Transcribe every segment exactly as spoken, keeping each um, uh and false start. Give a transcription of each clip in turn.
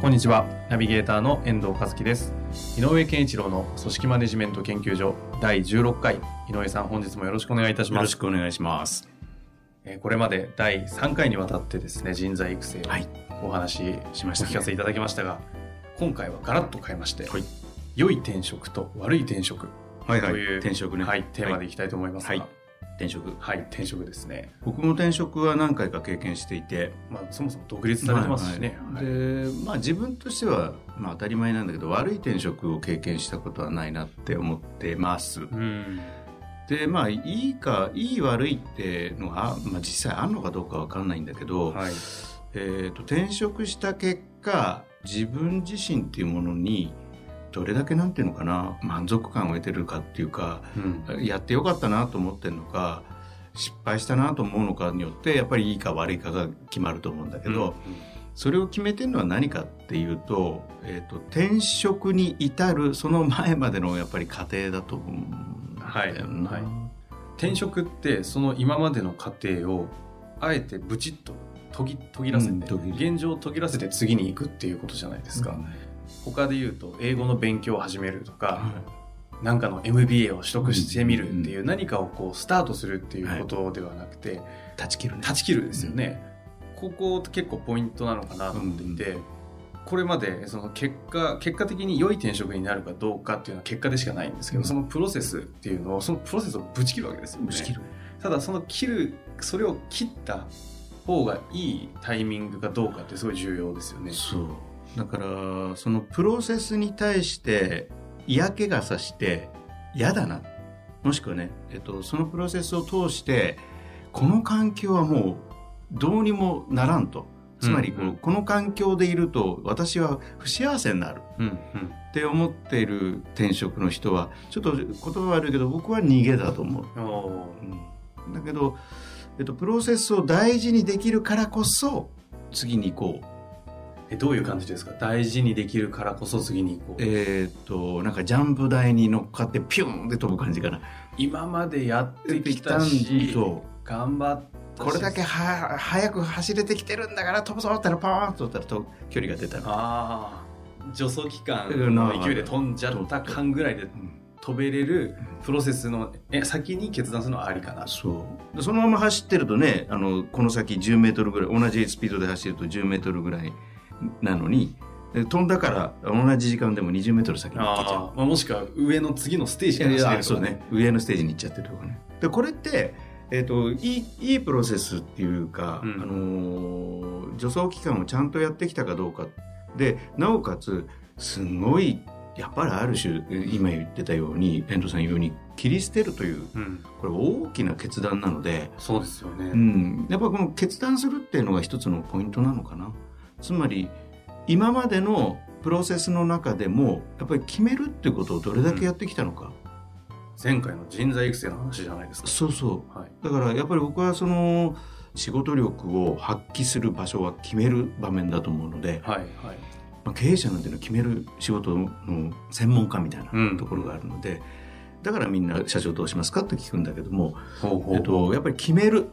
こんにちは、ナビゲーターの遠藤和樹です。井上健一郎の組織マネジメント研究所だいじゅうろっかい、井上さん、本日もよろしくお願いいたします。よろしくお願いします。これまでだいさんかいにわたってですね、人材育成をお話ししました、はい、お聞かせいただきましたが、今回はガラッと変えまして、はい、良い転職と悪い転職という、はいはい、転職ね、はい、テーマでいきたいと思いますが、はいはい、転職、はい、転職ですね。僕も転職は何回か経験していて、まあ、そもそも独立されてますしね、はいはいはい、で、まあ、自分としては、まあ、当たり前なんだけど悪い転職を経験したことはないなって思ってます、うん。で、まあ、いいかいい悪いってのが、まあ、実際あるのかどうか分かんないんだけど、はい、えーと、転職した結果自分自身っていうものにどれだけなんていうのかな、満足感を得てるかっていうか、うん、やってよかったなと思ってるのか失敗したなと思うのかによってやっぱりいいか悪いかが決まると思うんだけど、うんうん、それを決めてるのは何かっていうと、えーと、転職に至るその前までのやっぱり過程だと思うんだよな、はいはい。転職ってその今までの過程をあえてブチッと途切、途切らせて、うん、現状を途切らせて次に行くっていうことじゃないですか、うん、他で言うと英語の勉強を始めるとか、うん、なんかの エムビーエー を取得してみるっていう、何かをこうスタートするっていうことではなくて、はい、断ち切るね、断ち切るですよね、うん、ここ結構ポイントなのかなと思っていて、うん、これまでその結果、結果的に良い転職になるかどうかっていうのは結果でしかないんですけど、うん、そのプロセスっていうのを、そのプロセスをぶち切るわけですよね。ぶち切る。ただその切る、それを切った方がいいタイミングかどうかってすごい重要ですよね。そう。だからそのプロセスに対して嫌気がさして嫌だな、もしくはね、えっと、そのプロセスを通してこの環境はもうどうにもならんと、つまり こ, う、うんうん、この環境でいると私は不幸せになる、うんうん、って思っている転職の人はちょっと言葉悪いけど僕は逃げだと思う、うん、だけどえっと、プロセスを大事にできるからこそ次に行こう。え、どういう感じですか？大事にできるからこそ次に行こう。えー、っとなんかジャンプ台に乗っかってピューンって飛ぶ感じかな。今までやってきたし、頑張ったし、これだけは早く走れてきてるんだから飛ぶぞったらパーンと飛ったらと距離が出たの。ああ、助走期間の勢いで飛んじゃった感ぐらいで。飛べれるプロセスの先に決断するのはありかな。そう。そのまま走ってるとね、あのこの先じゅうメートルぐらい、同じスピードで走るとじゅうメートルぐらいなのに、飛んだから同じ時間でもにじゅうメートル先に行っちゃう。あ、まあ、もしくは上の次のステージに走れるとかね。そうね。上のステージに行っちゃってるとかね。でこれって、えーと、いい、いいプロセスっていうか、うん、あの助走期間をちゃんとやってきたかどうかで、なおかつすごい。やっぱりある種今言ってたように、遠藤さん言うように切り捨てるという、うん、これ大きな決断なので、そうですよね、うん、やっぱりこの決断するっていうのが一つのポイントなのかな。つまり今までのプロセスの中でもやっぱり決めるっていうことをどれだけやってきたのか、うん、前回の人材育成の話じゃないですか。そうそう、はい、だからやっぱり僕はその仕事力を発揮する場所は決める場面だと思うので、はいはい、まあ、経営者なんていうのを決める仕事の専門家みたいなところがあるので、うん、だからみんな社長どうしますかって聞くんだけども、ほうほう、えっと、やっぱり決める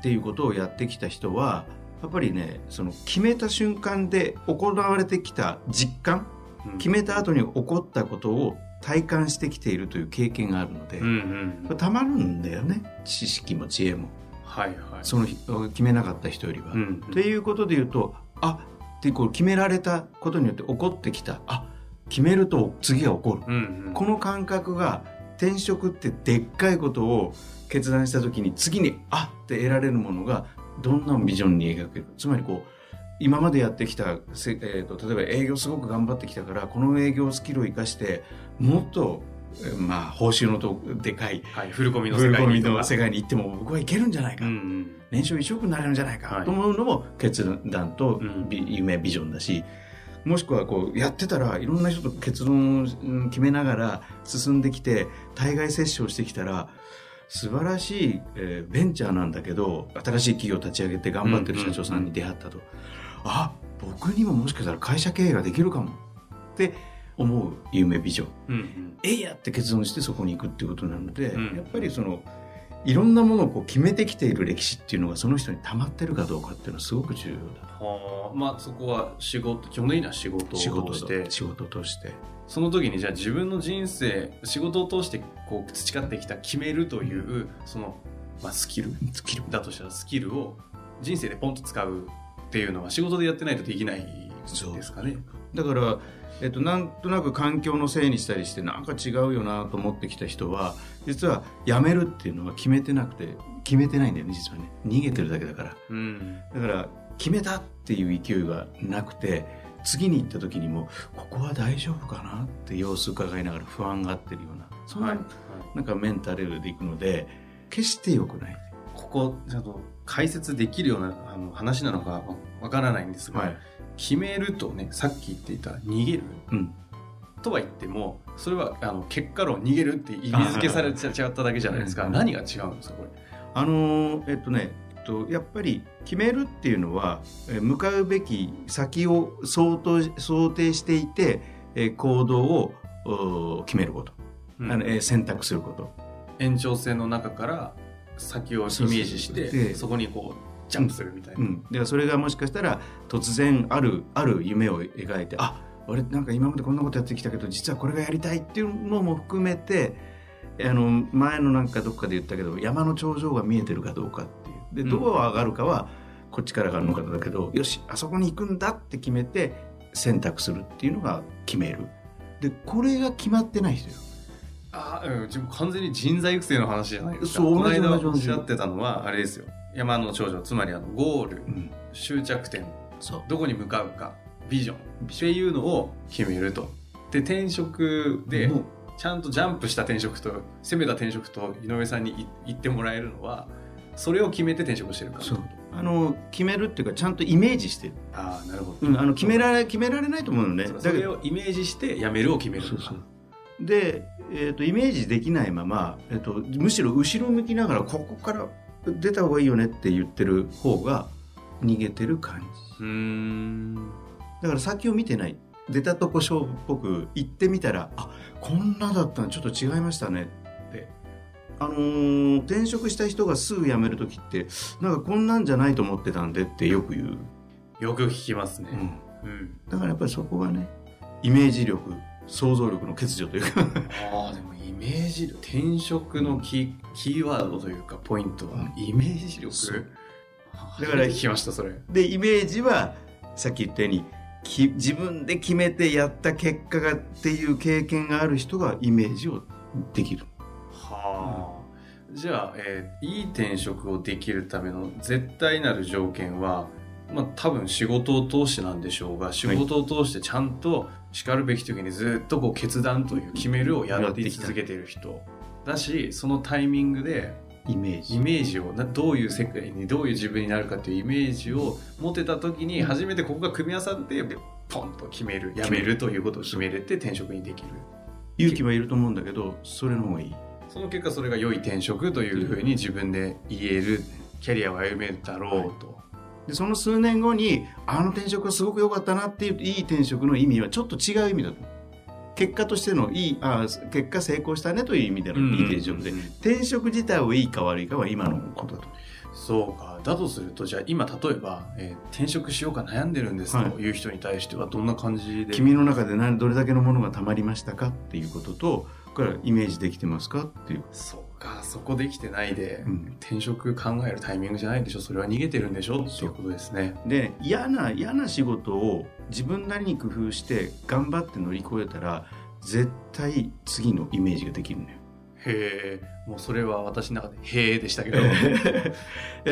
っていうことをやってきた人はやっぱりね、その決めた瞬間で行われてきた実感、うん、決めた後に起こったことを体感してきているという経験があるので、うんうん、たまるんだよね、知識も知恵も、はいはい、その決めなかった人よりは、うんうん、ということで言うと、あでこう決められたことによって起こってきた、あ決めると次が起こる、うんうん、この感覚が転職ってでっかいことを決断した時に次にあって得られるものがどんなビジョンに描ける、つまりこう今までやってきた、えー、と例えば営業すごく頑張ってきたからこの営業スキルを生かしてもっとまあ、報酬のとでかい、はい、フルコミの世界に行っても僕はいけるんじゃないか、うんうん、年収いちおくになれるんじゃないか、はい、と思うのも決断と夢、うん、ビジョンだし、もしくはこうやってたらいろんな人と結論を決めながら進んできて対外接触してきたら素晴らしい、えー、ベンチャーなんだけど新しい企業を立ち上げて頑張ってる社長さんに出会ったと、うんうんうん、あ、僕にももしかしたら会社経営ができるかもって思う夢ビジョン、うんうん、えいやって結論してそこに行くっていうことなので、うん、やっぱりそのいろんなものをこう決めてきている歴史っていうのがその人に溜まってるかどうかっていうのはすごく重要だと。はあ、まあそこは仕事、基本的には仕事を通して、仕事を通して、その時にじゃあ自分の人生、仕事を通してこう培ってきた決めるというその、まあ、スキル、スキルだとしたらスキルを人生でポンと使うっていうのは仕事でやってないとできないですかね。だから、えっと、なんとなく環境のせいにしたりしてなんか違うよなと思ってきた人は実は辞めるっていうのは決めてなくて決めてないんだよね、実はね。逃げてるだけだから、うん、だから決めたっていう勢いがなくて次に行った時にもここは大丈夫かなって様子伺いながら不安があってるようなそんな、はいはい、なんかメンタルでいくので決して良くない。ここちょっと解説できるようなあの話なのかわからないんですが、はい、決めるとね、さっき言っていた逃げる、うん、とは言ってもそれはあの結果論逃げるって意味付けされちゃっただけじゃないですか、はいはいはい、何が違うんですかこれ。あのー、えっとね、えっと、やっぱり決めるっていうのは向かうべき先を想定、想定していて行動を決めること、うん、あの選択すること、延長線の中から先をイメージして、そうそうそう、そこにこうジャンプするみたいな、うん、でそれがもしかしたら突然あるある夢を描いて、あ、俺なんか今までこんなことやってきたけど実はこれがやりたいっていうのも含めて、あの前のなんかどっかで言ったけど山の頂上が見えてるかどうかっていうで、どう上がるかはこっちから上がるのかだけど、うん、よしあそこに行くんだって決めて選択するっていうのが決める。でこれが決まってない人よ。あ、うん、完全に人材育成の話じゃないですか。そう、この間おっしゃってたのはあれですよ、山の頂上、つまりあのゴール、うん、終着点、どこに向かうか、ビジョンっていうのを決めると。で転職でちゃんとジャンプした転職と攻めた転職と井上さんに言ってもらえるのはそれを決めて転職してるから。そうあの決めるっていうかちゃんとイメージしてる。ああなるほど、うん、あの決められ決められないと思うのね。だけどそれをイメージしてやめるを決めるのか。そうそうで、えーと、イメージできないまま、えーと、むしろ後ろ向きながらここから出た方がいいよねって言ってる方が逃げてる感じ。うーんだから先を見てない、出たとこ勝負っぽく行ってみたら、あ、こんなだったのちょっと違いましたねって、あのー、転職した人がすぐ辞めるときってなんかこんなんじゃないと思ってたんでってよく言う。よく聞きますね、うんうん、だからやっぱりそこはね、イメージ力、想像力の欠如というかあでもイメージ力、転職の キ, キーワードというかポイントはイメージ力だから聞きました。それでイメージはさっき言ったようにき自分で決めてやった結果がっていう経験がある人がイメージをできる。はあ、うん、じゃあ、えー、いい転職をできるための絶対なる条件はまあ、多分仕事を通してなんでしょうが、仕事を通してちゃんとしかるべき時にずっとこう決断という決めるをやって続けている人だし、そのタイミングでイメージ、イメージをどういう世界にどういう自分になるかというイメージを持てた時に初めてここが組み合わさってポンと決める、やめるということを決めれて転職にできる。勇気はいると思うんだけどそれの方がいい。その結果それが良い転職というふうに自分で言えるキャリアを歩めるだろうと、はい。でその数年後にあの転職はすごく良かったなっていういい転職の意味はちょっと違う意味だと。結果としてのいい、あ結果成功したねという意味でのいい転職で、うんうんうん、転職自体をいいか悪いかは今のことだと。そうか、だとするとじゃあ今例えば、えー、転職しようか悩んでるんですという人に対してはどんな感じで、はい、君の中で何どれだけのものがたまりましたかっていうことと、これはイメージできてますかっていう。そうか、そこできてないで、うん、転職考えるタイミングじゃないでしょ、それは逃げてるんでしょっていうことですね。で嫌な嫌な仕事を自分なりに工夫して頑張って乗り越えたら絶対次のイメージができるのよ。へえ、もうそれは私の中でへえでしたけどや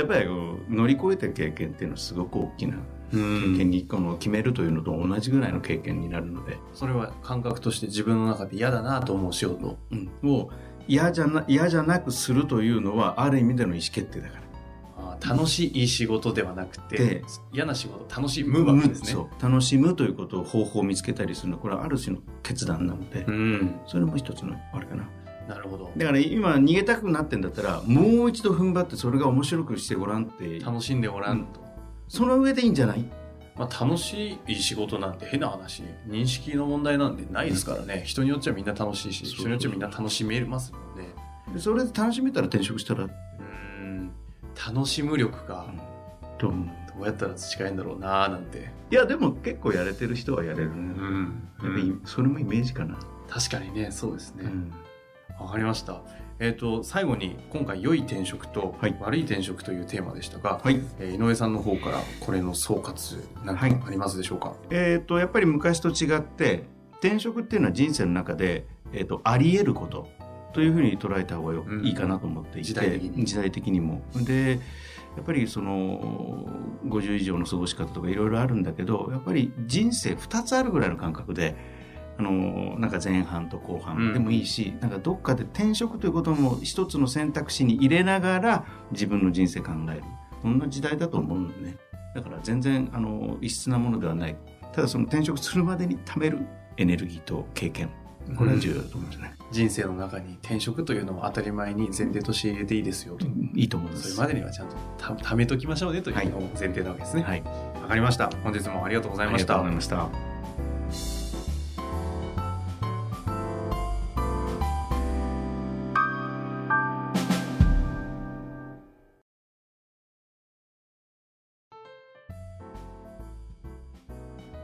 っぱりこう乗り越えた経験っていうのはすごく大きな経験に一個の決めるというのと同じぐらいの経験になるので、それは感覚として自分の中で嫌だなと思う仕事を嫌じゃな、嫌じゃなくするというのはある意味での意思決定だから。楽しい仕事ではなくて嫌な仕事楽しむわけですね。そう、楽しむということを方法を見つけたりするのはこれはある種の決断なので、うん、それも一つのあれかな。なるほど。だから今逃げたくなってんだったらもう一度踏ん張ってそれが面白くしてごらんって楽しんでごらんと、うん、その上でいいんじゃない、まあ、楽しい仕事なんて変な話認識の問題なんてないですからね。人によっちゃみんな楽しいし人によっちゃみんな楽しめますので、それで楽しめたら転職したら楽しむ力か、どうやったら培えんだろうななんて。いやでも結構やれてる人はやれるね、うんうん、それもイメージかな。確かにね、そうですね、うん、分かりました、えー、と最後に今回良い転職と悪い転職というテーマでしたが、はい、えー、井上さんの方からこれの総括何かありますでしょうか。はい、えー、とやっぱり昔と違って転職っていうのは人生の中で、えー、とあり得ることというふうに捉えた方がいいかなと思っていて、時代的に、時代的にもでやっぱりそのごじゅう以上の過ごし方とかいろいろあるんだけど、やっぱり人生ふたつあるぐらいの感覚で、あのなんか前半と後半でもいいし、うん、なんかどっかで転職ということも一つの選択肢に入れながら自分の人生考える、そんな時代だと思うのね。だから全然あの異質なものではない。ただその転職するまでに貯めるエネルギーと経験、これは重要だと思うんですね、うん、人生の中に転職というのを当たり前に前提として入れていいですよと、うん、いいと思うんです。それまでにはちゃんとた貯めときましょうねというのを前提なわけですね。はい、わかりました。本日もありがとうございました。ありがとうござい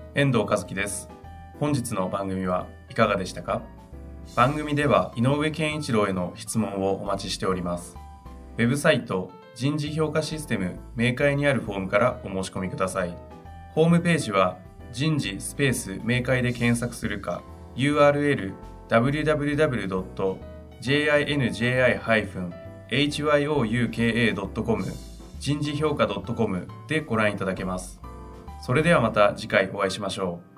ました。遠藤和樹です。本日の番組はいかがでしたか。番組では井上健一郎への質問をお待ちしております。ウェブサイト人事評価システム明快にあるフォームからお申し込みください。ホームページは人事スペース明快で検索するか ユーアールエル ダブリューダブリューダブリュードットジェイアイエヌジェイアイハイフンエイチワイオーユーケーエードットコム 人事評価 .com でご覧いただけます。それではまた次回お会いしましょう。